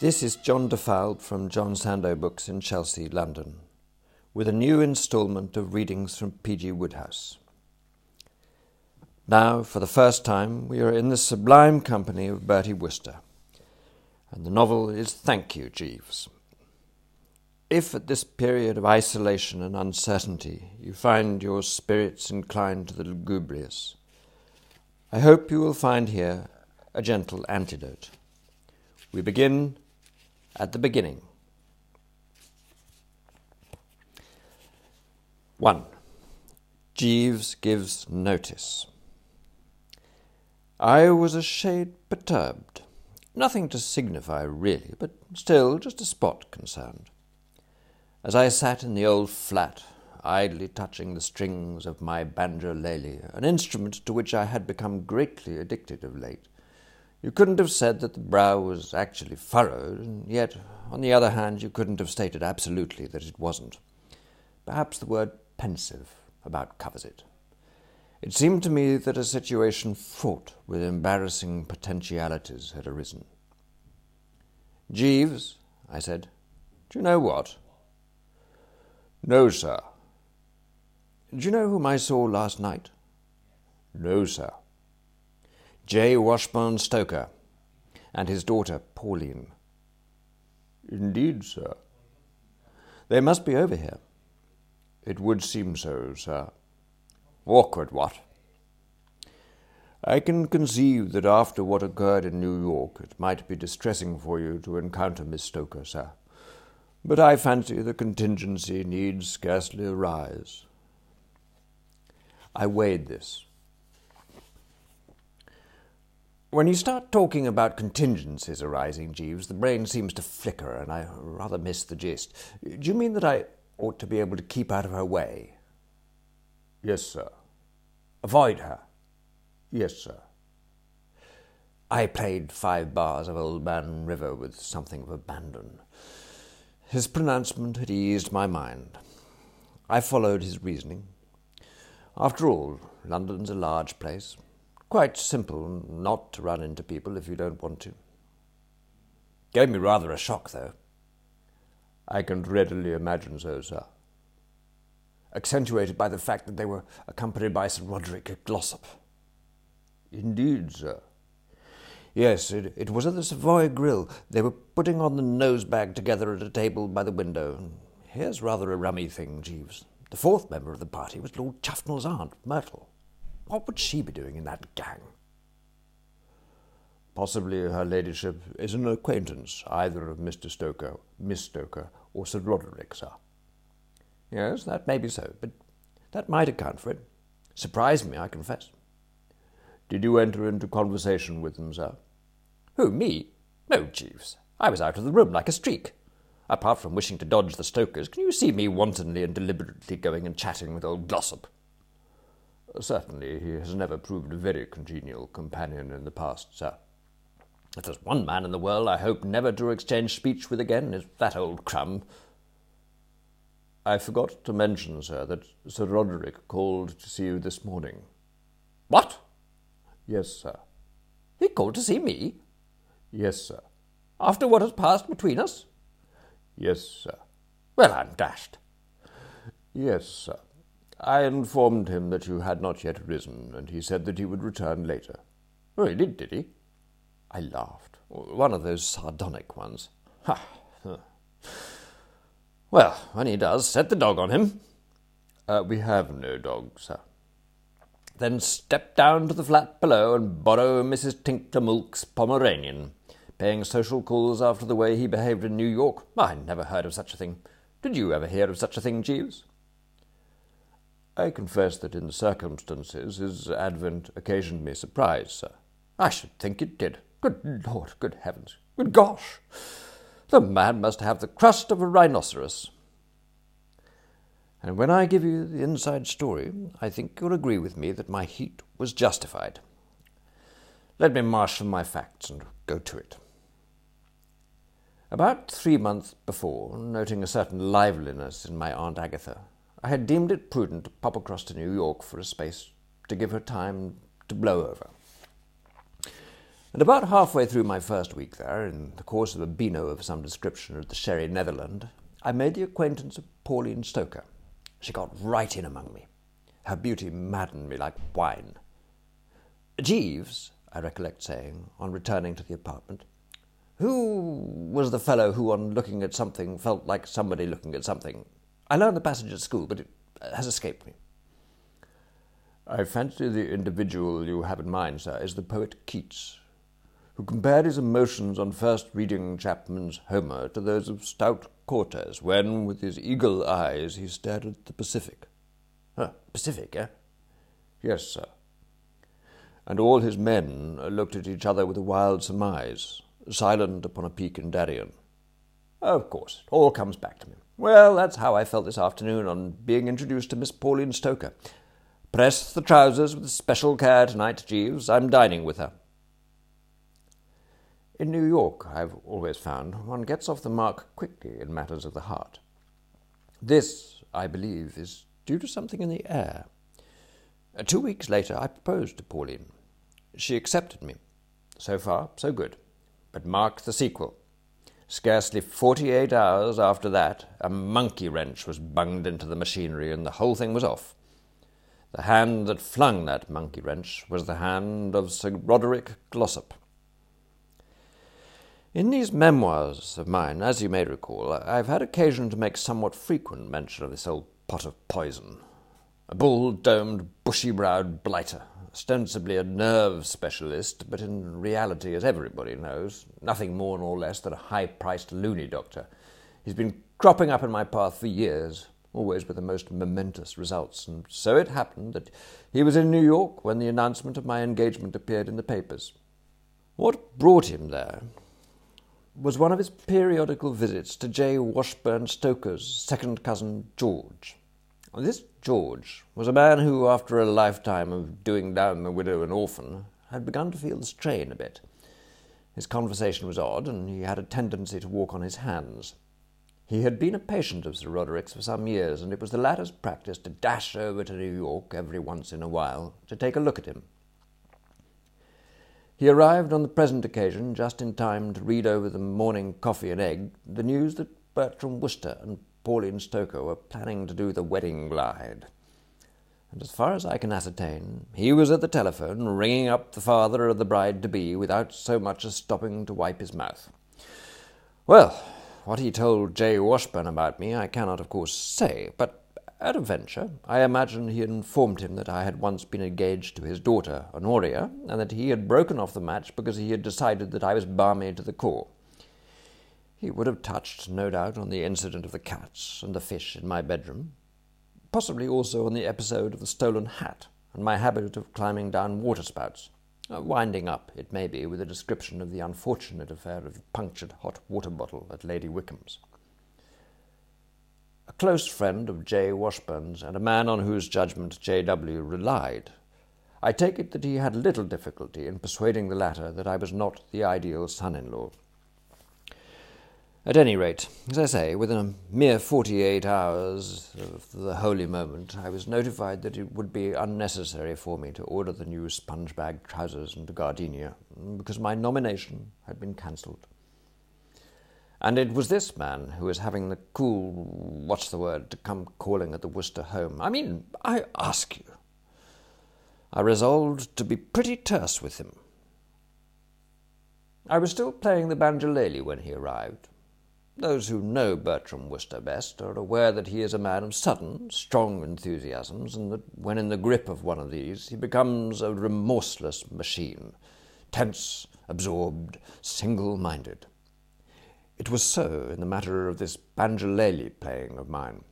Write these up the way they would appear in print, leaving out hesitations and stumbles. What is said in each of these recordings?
This is John DeFauld from John Sandoe Books in Chelsea, London, with a new instalment of readings from P.G. Woodhouse. Now, for the first time, we are in the sublime company of Bertie Wooster, and the novel is Thank You, Jeeves. If at this period of isolation and uncertainty you find your spirits inclined to the lugubrious, I hope you will find here a gentle antidote. We begin at the beginning. 1. Jeeves gives notice. I was a shade perturbed. Nothing to signify really, but still just a spot concerned. As I sat in the old flat, idly touching the strings of my banjo-lele, an instrument to which I had become greatly addicted of late, you couldn't have said that the brow was actually furrowed, and yet, on the other hand, you couldn't have stated absolutely that it wasn't. Perhaps the word pensive about covers it. It seemed to me that a situation fraught with embarrassing potentialities had arisen. "Jeeves," I said, "do you know what?" "No, sir." "Do you know whom I saw last night?" "No, sir." "J. Washburn Stoker, and his daughter, Pauline." "Indeed, sir." "They must be over here." "It would seem so, sir." "Awkward, what?" "I can conceive that after what occurred in New York, it might be distressing for you to encounter Miss Stoker, sir. But I fancy the contingency need scarcely arise." I weighed this. When you start talking about contingencies arising, Jeeves, the brain seems to flicker, and I rather miss the gist. Do you mean that I ought to be able to keep out of her way? "Yes, sir." "Avoid her?" "Yes, sir." I played 5 bars of Old Man River with something of abandon. His pronouncement had eased my mind. I followed his reasoning. After all, London's a large place. Quite simple not to run into people if you don't want to. Gave me rather a shock, though. "I can readily imagine so, sir." Accentuated by the fact that they were accompanied by Sir Roderick Glossop. "Indeed, sir." "Yes, it was at the Savoy Grill. They were putting on the nosebag together at a table by the window. Here's rather a rummy thing, Jeeves. The 4th member of the party was Lord Chuffnell's aunt, Myrtle. What would she be doing in that gang?" "Possibly her ladyship is an acquaintance either of Mr. Stoker, Miss Stoker, or Sir Roderick, sir." "Yes, that may be so, but that might account for it. Surprised me, I confess." "Did you enter into conversation with them, sir?" "Who, me? No, Jeeves. I was out of the room like a streak. Apart from wishing to dodge the Stokers, can you see me wantonly and deliberately going and chatting with old Glossop?" "Certainly, he has never proved a very congenial companion in the past, sir." "If there's one man in the world I hope never to exchange speech with again, it's that old crumb." "I forgot to mention, sir, that Sir Roderick called to see you this morning." "What?" "Yes, sir." "He called to see me?" "Yes, sir." "After what has passed between us?" "Yes, sir." "Well, I'm dashed." "Yes, sir. I informed him that you had not yet risen, and he said that he would return later." "Oh, he did he?" I laughed. One of those sardonic ones. "Ha! Well, when he does, set the dog on him." "We have no dog, sir." "Then step down to the flat below and borrow Mrs. Tinkler-Moulke's Pomeranian. Paying social calls after the way he behaved in New York. I never heard of such a thing. Did you ever hear of such a thing, Jeeves?" "I confess that in the circumstances his advent occasioned me surprise, sir." "I should think it did. Good Lord, good heavens, good gosh! The man must have the crust of a rhinoceros." And when I give you the inside story, I think you'll agree with me that my heat was justified. Let me marshal my facts and go to it. About 3 months before, noting a certain liveliness in my Aunt Agatha, I had deemed it prudent to pop across to New York for a space to give her time to blow over. And about halfway through my first week there, in the course of a beano of some description at the Sherry Netherland, I made the acquaintance of Pauline Stoker. She got right in among me. Her beauty maddened me like wine. "Jeeves," I recollect saying, on returning to the apartment, "who was the fellow who, on looking at something, felt like somebody looking at something? I learned the passage at school, but it has escaped me." "I fancy the individual you have in mind, sir, is the poet Keats, who compared his emotions on first reading Chapman's Homer to those of stout Cortes, when, with his eagle eyes, he stared at the Pacific." "Huh, Pacific, eh?" "Yes, sir. And all his men looked at each other with a wild surmise, silent upon a peak in Darien." "Of course, it all comes back to me. Well, that's how I felt this afternoon on being introduced to Miss Pauline Stoker. Press the trousers with special care tonight, Jeeves. I'm dining with her." In New York, I've always found, one gets off the mark quickly in matters of the heart. This, I believe, is due to something in the air. 2 weeks later, I proposed to Pauline. She accepted me. So far, so good. But mark the sequel. Scarcely 48 hours after that, a monkey wrench was bunged into the machinery and the whole thing was off. The hand that flung that monkey wrench was the hand of Sir Roderick Glossop. In these memoirs of mine, as you may recall, I've had occasion to make somewhat frequent mention of this old pot of poison. A bull-domed, bushy-browed blighter, ostensibly a nerve specialist, but in reality, as everybody knows, nothing more nor less than a high-priced loony doctor. He's been cropping up in my path for years, always with the most momentous results, and so it happened that he was in New York when the announcement of my engagement appeared in the papers. What brought him there was one of his periodical visits to J. Washburn Stoker's second cousin, George. This George was a man who, after a lifetime of doing down the widow and orphan, had begun to feel the strain a bit. His conversation was odd, and he had a tendency to walk on his hands. He had been a patient of Sir Roderick's for some years, and it was the latter's practice to dash over to New York every once in a while to take a look at him. He arrived on the present occasion just in time to read over the morning coffee and egg the news that Bertram Wooster and Pauline Stoker were planning to do the wedding glide. And as far as I can ascertain, he was at the telephone ringing up the father of the bride-to-be without so much as stopping to wipe his mouth. Well, what he told J. Washburn about me I cannot, of course, say, but at a venture I imagine he informed him that I had once been engaged to his daughter, Honoria, and that he had broken off the match because he had decided that I was balmy to the core. He would have touched, no doubt, on the incident of the cats and the fish in my bedroom, possibly also on the episode of the stolen hat and my habit of climbing down waterspouts, winding up, it may be, with a description of the unfortunate affair of the punctured hot water bottle at Lady Wickham's. A close friend of J. Washburn's, and a man on whose judgment J.W. relied, I take it that he had little difficulty in persuading the latter that I was not the ideal son-in-law. At any rate, as I say, within a mere 48 hours of the holy moment, I was notified that it would be unnecessary for me to order the new sponge-bag trousers and a gardenia, because my nomination had been cancelled. And it was this man who was having the cool, what's the word, to come calling at the Worcester home. I mean, I ask you. I resolved to be pretty terse with him. I was still playing the banjolele when he arrived. Those who know Bertram Wooster best are aware that he is a man of sudden, strong enthusiasms, and that when in the grip of one of these, he becomes a remorseless machine, tense, absorbed, single-minded. It was so in the matter of this banjolele playing of mine.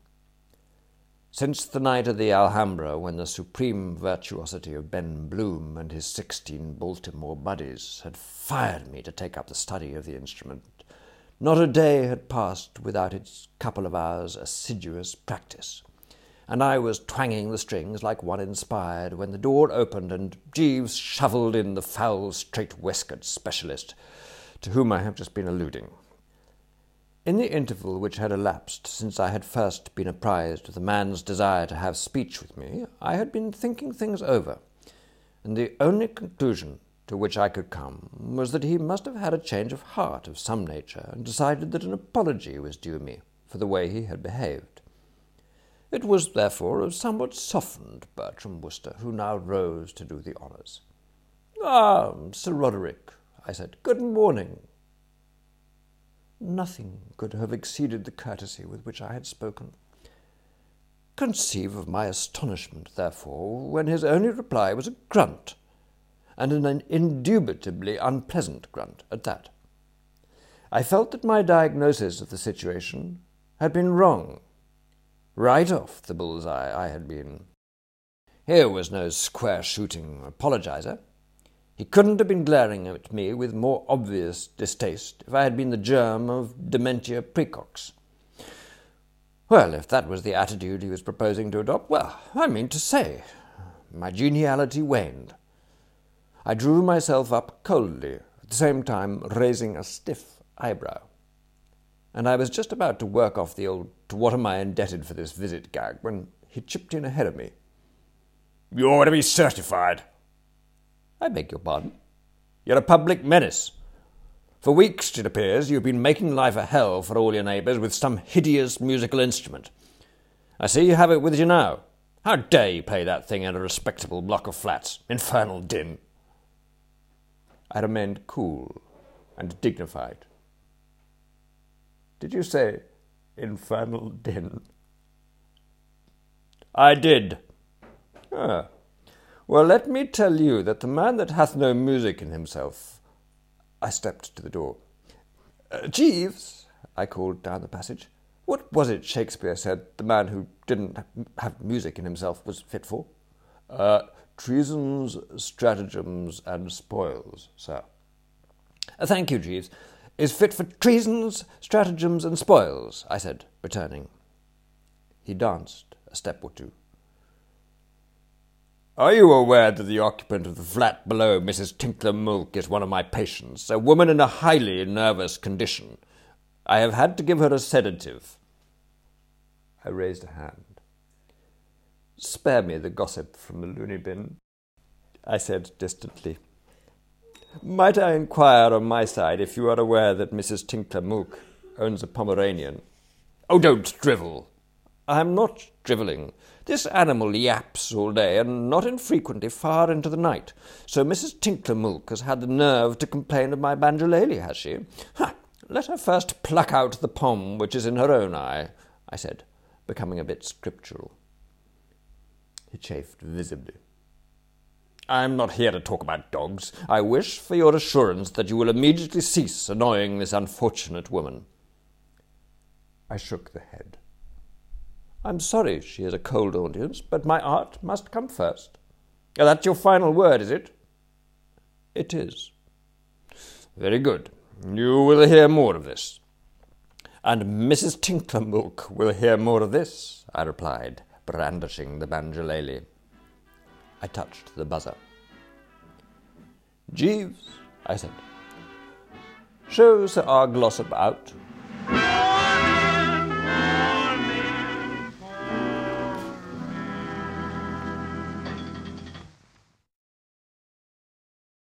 Since the night of the Alhambra, when the supreme virtuosity of Ben Bloom and his 16 Baltimore buddies had fired me to take up the study of the instrument, not a day had passed without its couple of hours' assiduous practice, and I was twanging the strings like one inspired when the door opened and Jeeves shovelled in the foul straight-waistcoat specialist, to whom I have just been alluding. In the interval which had elapsed since I had first been apprised of the man's desire to have speech with me, I had been thinking things over, and the only conclusion to which I could come was that he must have had a change of heart of some nature and decided that an apology was due me for the way he had behaved. It was, therefore, a somewhat softened Bertram Wooster who now rose to do the honours. "Ah, Sir Roderick," I said, "good morning." Nothing could have exceeded the courtesy with which I had spoken. Conceive of my astonishment, therefore, when his only reply was a grunt, and an indubitably unpleasant grunt at that. I felt that my diagnosis of the situation had been wrong. Right off the bull's-eye I had been. Here was no square-shooting apologizer. He couldn't have been glaring at me with more obvious distaste if I had been the germ of dementia praecox. Well, if that was the attitude he was proposing to adopt, well, I mean to say, my geniality waned. I drew myself up coldly, at the same time raising a stiff eyebrow. And I was just about to work off the old "to what am I indebted for this visit" gag when he chipped in ahead of me. "You're to be certified." "I beg your pardon?" "You're a public menace. For weeks, it appears, you've been making life a hell for all your neighbours with some hideous musical instrument. I see you have it with you now. How dare you play that thing in a respectable block of flats? Infernal din." I remained cool and dignified. "Did you say infernal din?" "I did." "Ah. Well, let me tell you that the man that hath no music in himself..." I stepped to the door. "Jeeves," I called down the passage, "what was it Shakespeare said the man who didn't have music in himself was fit for?" "Treasons, stratagems, and spoils, sir." "Thank you, Jeeves. Is fit for treasons, stratagems, and spoils," I said, returning. He danced a step or two. "Are you aware that the occupant of the flat below Mrs. Tinkler-Moulke is one of my patients, a woman in a highly nervous condition? I have had to give her a sedative." I raised a hand. "Spare me the gossip from the loony bin," I said distantly. "Might I inquire on my side if you are aware that Mrs. Tinkler-Moulke owns a Pomeranian?" "Oh, don't drivel." "I'm not drivelling. This animal yaps all day, and not infrequently far into the night. So Mrs. Tinkler-Moulke has had the nerve to complain of my banjolele, has she? Ha! Let her first pluck out the pom which is in her own eye," I said, becoming a bit scriptural. He chafed visibly. "I'm not here to talk about dogs. I wish for your assurance that you will immediately cease annoying this unfortunate woman." I shook the head. "I'm sorry she is a cold audience, but my art must come first." "That's your final word, is it?" "It is." "Very good. You will hear more of this." "And Mrs. Tinkler-Moulke will hear more of this," I replied, brandishing the banjolele. I touched the buzzer. "Jeeves," I said, "show Sir R. Glossop out."